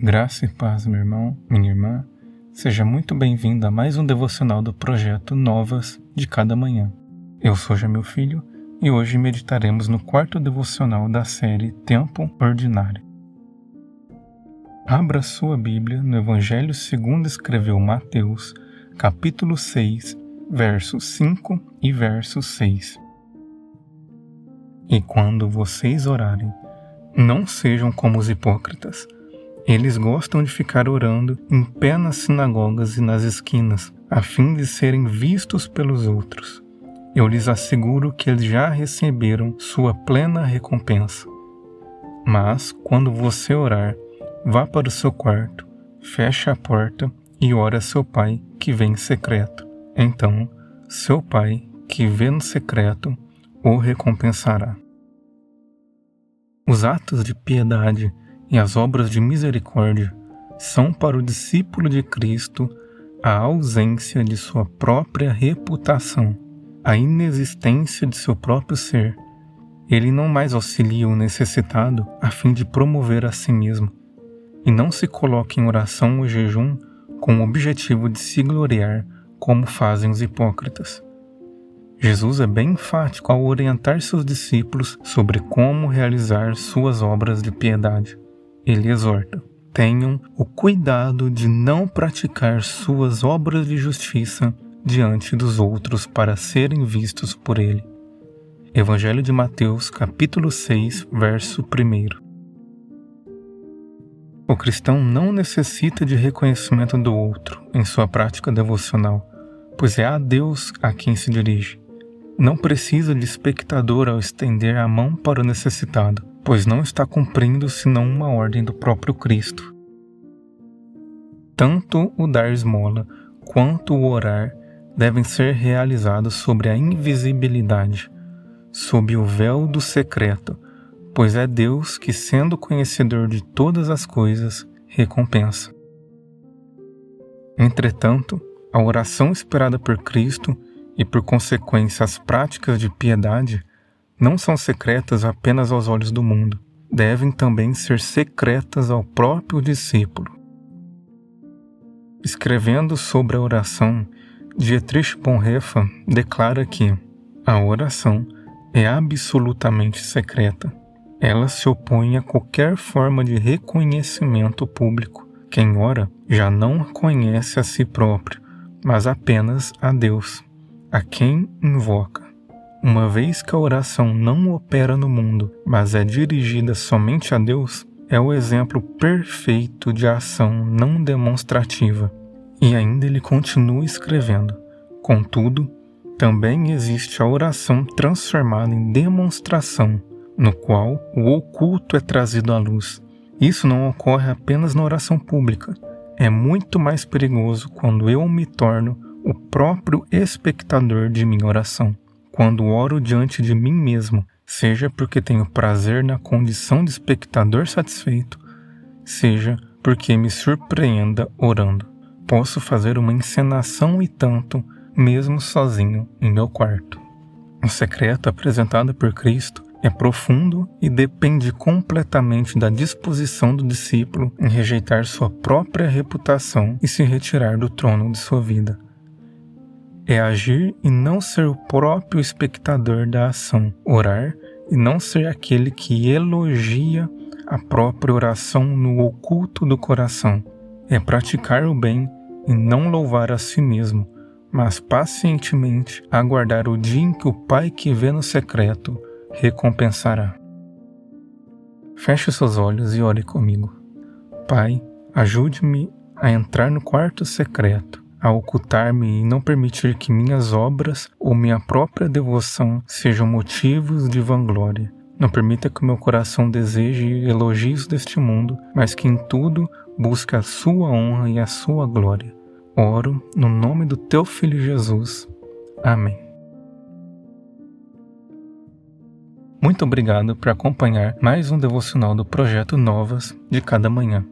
Graça e paz, meu irmão, minha irmã. Seja muito bem-vindo a mais um devocional do projeto Novas de Cada Manhã. Eu sou Jamil Filho e hoje meditaremos no quarto devocional da série Tempo Ordinário. Abra sua Bíblia no Evangelho segundo escreveu Mateus, capítulo 6, versos 5 e verso 6. E quando vocês orarem, não sejam como os hipócritas. Eles gostam de ficar orando em pé nas sinagogas e nas esquinas, a fim de serem vistos pelos outros. Eu lhes asseguro que eles já receberam sua plena recompensa. Mas, quando você orar, vá para o seu quarto, feche a porta e ore a seu pai que vê em secreto. Então, seu pai que vê no secreto o recompensará. Os atos de piedade e as obras de misericórdia são para o discípulo de Cristo a ausência de sua própria reputação, a inexistência de seu próprio ser. Ele não mais auxilia o necessitado a fim de promover a si mesmo, e não se coloca em oração ou jejum com o objetivo de se gloriar como fazem os hipócritas. Jesus é bem enfático ao orientar seus discípulos sobre como realizar suas obras de piedade. Ele exorta: tenham o cuidado de não praticar suas obras de justiça diante dos outros para serem vistos por ele. Evangelho de Mateus, capítulo 6, verso 1. O cristão não necessita de reconhecimento do outro em sua prática devocional, pois é a Deus a quem se dirige. Não precisa de espectador ao estender a mão para o necessitado, pois não está cumprindo senão uma ordem do próprio Cristo. Tanto o dar esmola quanto o orar devem ser realizados sobre a invisibilidade, sob o véu do secreto, pois é Deus que, sendo conhecedor de todas as coisas, recompensa. Entretanto, a oração esperada por Cristo e, por consequência, as práticas de piedade não são secretas apenas aos olhos do mundo. Devem também ser secretas ao próprio discípulo. Escrevendo sobre a oração, Dietrich Bonhoeffer declara que a oração é absolutamente secreta. Ela se opõe a qualquer forma de reconhecimento público. Quem ora já não conhece a si próprio, mas apenas a Deus, a quem invoca. Uma vez que a oração não opera no mundo, mas é dirigida somente a Deus, é o exemplo perfeito de ação não demonstrativa. E ainda ele continua escrevendo: contudo, também existe a oração transformada em demonstração, no qual o oculto é trazido à luz. Isso não ocorre apenas na oração pública. É muito mais perigoso quando eu me torno o próprio espectador de minha oração. Quando oro diante de mim mesmo, seja porque tenho prazer na condição de espectador satisfeito, seja porque me surpreenda orando. Posso fazer uma encenação e tanto, mesmo sozinho em meu quarto. O secreto apresentado por Cristo é profundo e depende completamente da disposição do discípulo em rejeitar sua própria reputação e se retirar do trono de sua vida. É agir e não ser o próprio espectador da ação, orar e não ser aquele que elogia a própria oração no oculto do coração. É praticar o bem e não louvar a si mesmo, mas pacientemente aguardar o dia em que o Pai que vê no secreto recompensará. Feche seus olhos e ore comigo. Pai, ajude-me a entrar no quarto secreto, a ocultar-me e não permitir que minhas obras ou minha própria devoção sejam motivos de vanglória. Não permita que o meu coração deseje elogios deste mundo, mas que em tudo busque a sua honra e a sua glória. Oro no nome do teu Filho Jesus. Amém. Muito obrigado por acompanhar mais um devocional do projeto Novas de Cada Manhã.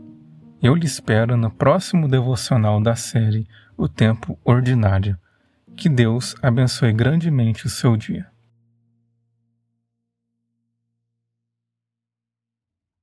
Eu lhe espero no próximo devocional da série O Tempo Ordinário. Que Deus abençoe grandemente o seu dia.